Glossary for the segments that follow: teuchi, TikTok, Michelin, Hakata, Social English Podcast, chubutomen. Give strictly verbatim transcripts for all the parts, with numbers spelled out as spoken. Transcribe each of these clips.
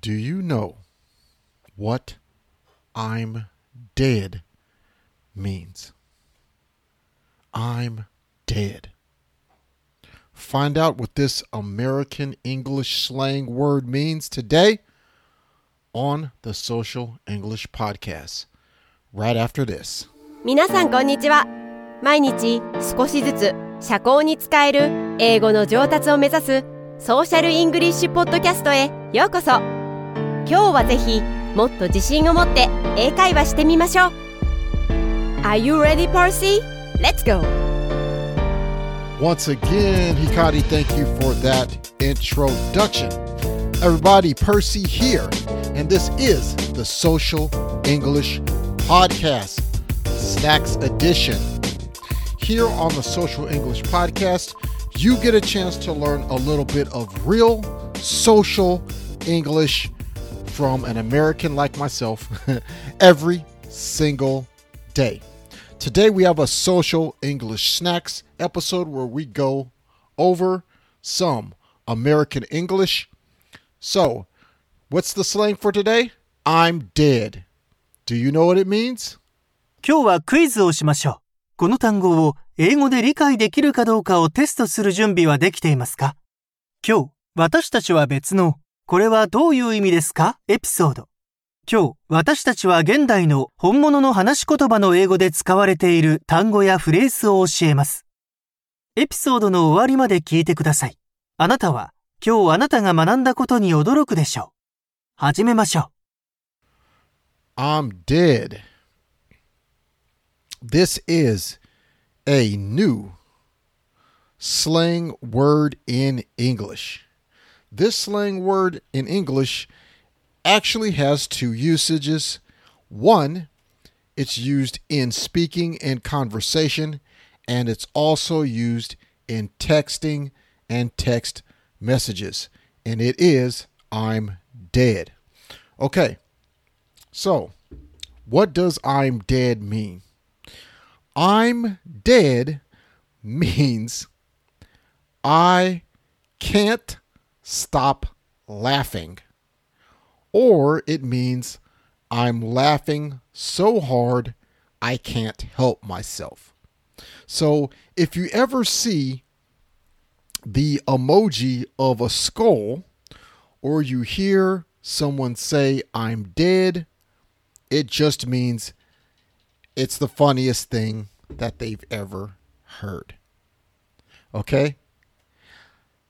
Do you know what I'm dead means? I'm dead. Find out what this American English slang word means today on the Social English Podcast, right after this. 皆さんこんにちは。毎日少しずつ社交に使える英語の上達を目指すソーシャルイングリッシュポッドキャストへようこそ。今日はぜひもっと自信を持って英会話してみましょう。Are you ready, Percy? Let's go!Once again, Hikari, thank you for that introduction. Everybody, Percy here, and this is the Social English Podcast, Snacks Edition. Here on the Social English Podcast, you get a chance to learn a little bit of real social English from an American like myself every single day.Today we have a Social English Snacks episode where we go over some American English. So, what's the slang for today? I'm dead. Do you know what it means? 今日はクイズをしましょう。この単語を英語で理解できるかどうかをテストする準備はできていますか？今日、私たちは別の、これはどういう意味ですか？エピソード。今日、私たちは現代の本物の話し言葉の英語で使われている単語やフレーズを教えます。エピソードの終わりまで聞いてください。あなたは、今日あなたが学んだことに驚くでしょう。始めましょう。I'm dead. This is a new slang word in English. This slang word in English actually has two usages. One, it's used in speaking and conversation, and it's also used in texting and text messages. And it is, I'm dead. Okay, so what does I'm dead mean? I'm dead means I can't stop laughing.Or it means I'm laughing so hard I can't help myself. So if you ever see the emoji of a skull or you hear someone say I'm dead, it just means it's the funniest thing that they've ever heard. Okay?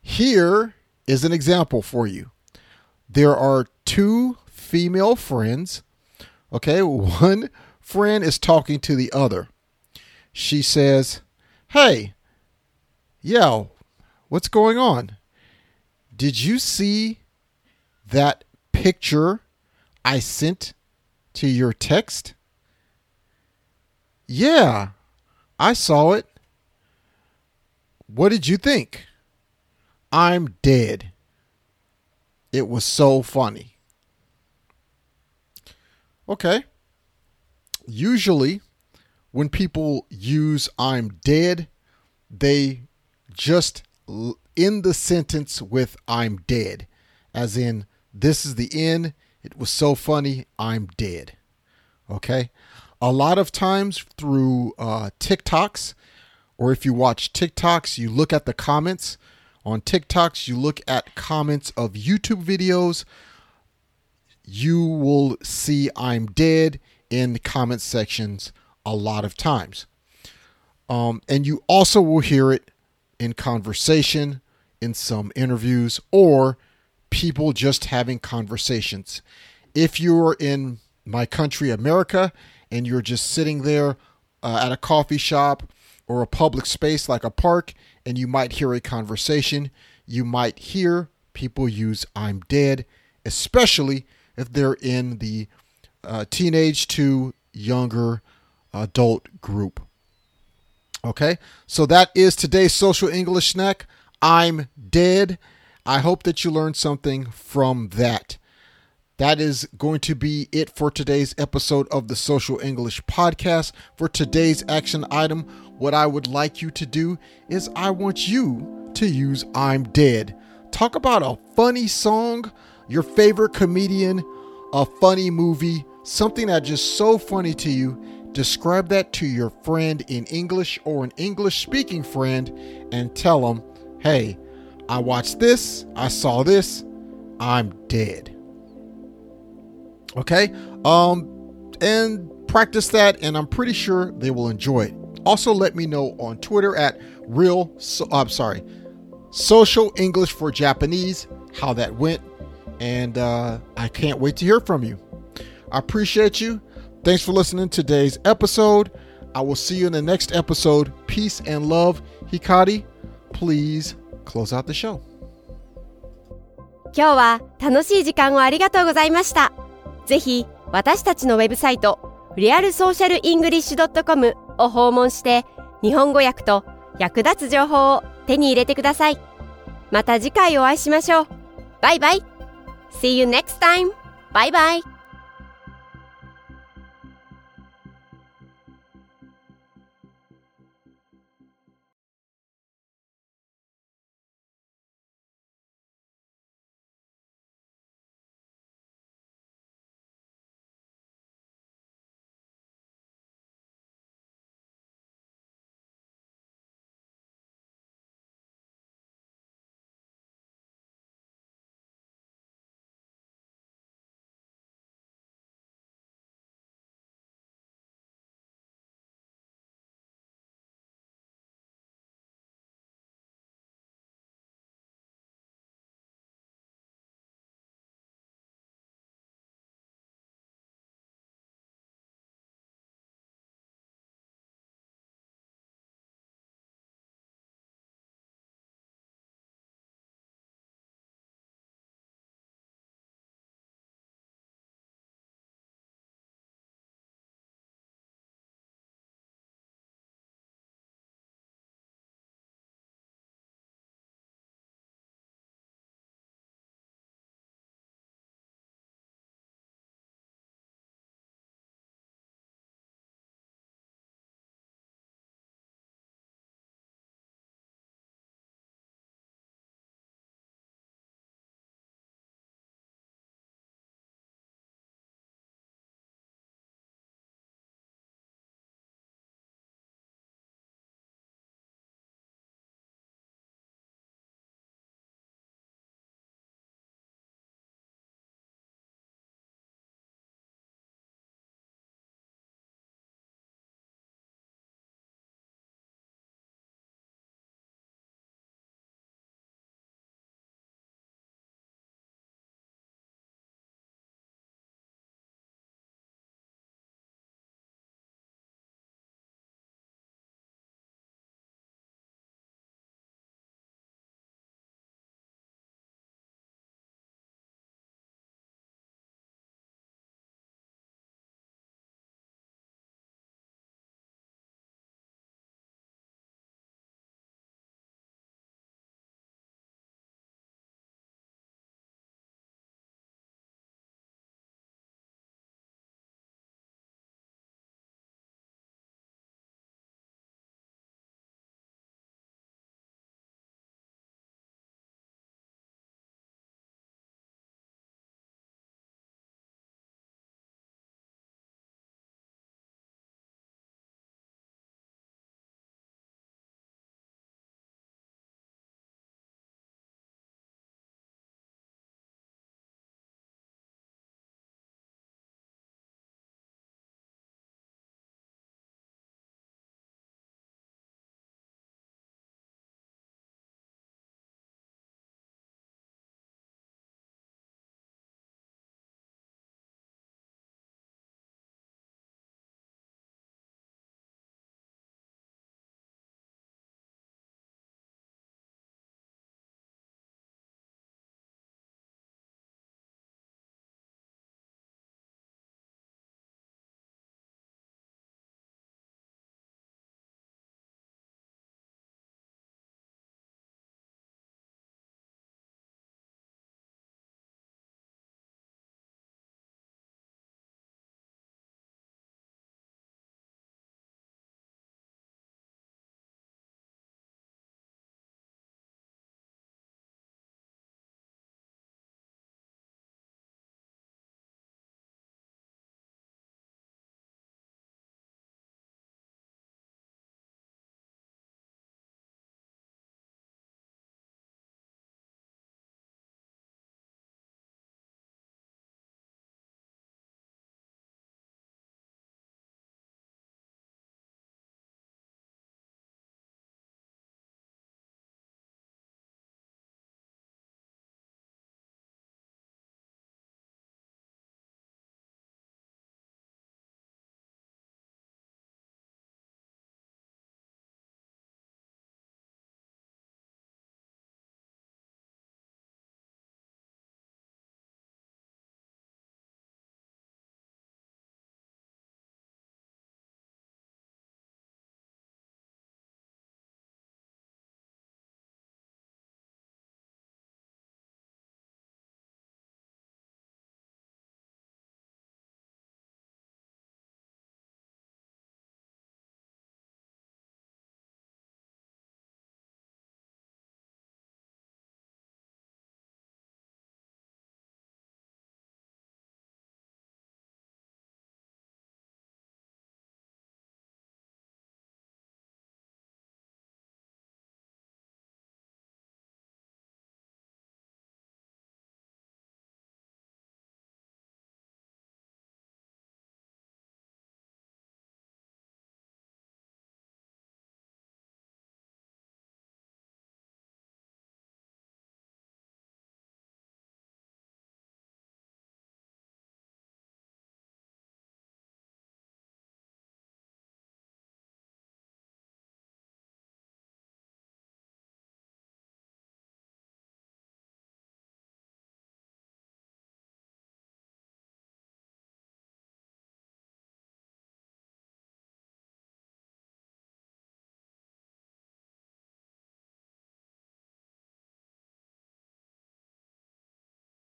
Here is an example for you.There are two female friends. Okay, one friend is talking to the other. She says, hey, yeah, what's going on? Did you see that picture I sent to your text? Yeah, I saw it. What did you think? I'm dead.It was so funny. Okay. Usually, when people use I'm dead, they just end the sentence with I'm dead. As in, this is the end. It was so funny. I'm dead. Okay. A lot of times through uh, TikToks, or if you watch TikToks, you look at the comments.On TikToks, you look at comments of YouTube videos, you will see I'm dead in the comment sections a lot of times. Um, and you also will hear it in conversation, in some interviews, or people just having conversations. If you're in my country, America, and you're just sitting there uh, at a coffee shop or a public space like a park,And you might hear a conversation. You might hear people use I'm dead, especially if they're in the uh, teenage to younger adult group. Okay, so that is today's Social English Snack. I'm dead. I hope that you learned something from that. That is going to be it for today's episode of the Social English Podcast. For today's action item, what I would like you to do is I want you to use I'm dead. Talk about a funny song, your favorite comedian, a funny movie, something that's just so funny to you. Describe that to your friend in English or an English-speaking friend and tell them, hey, I watched this, I saw this, I'm dead. Okay? Um, and practice that, and I'm pretty sure they will enjoy it. Also, let me know on Twitter at real, so, I'm sorry, Social English for Japanese, how that went. And uh, I can't wait to hear from you. I appreciate you. Thanks for listening to today's episode. I will see you in the next episode. Peace and love. Hikari, please close out the show. 今日は楽しい時間をありがとうございました。ぜひ私たちのウェブサイト リアルソーシャルイングリッシュドットコム を訪問して日本語訳と役立つ情報を手に入れてください。また次回お会いしましょう。バイバイ。See you next time. Bye bye.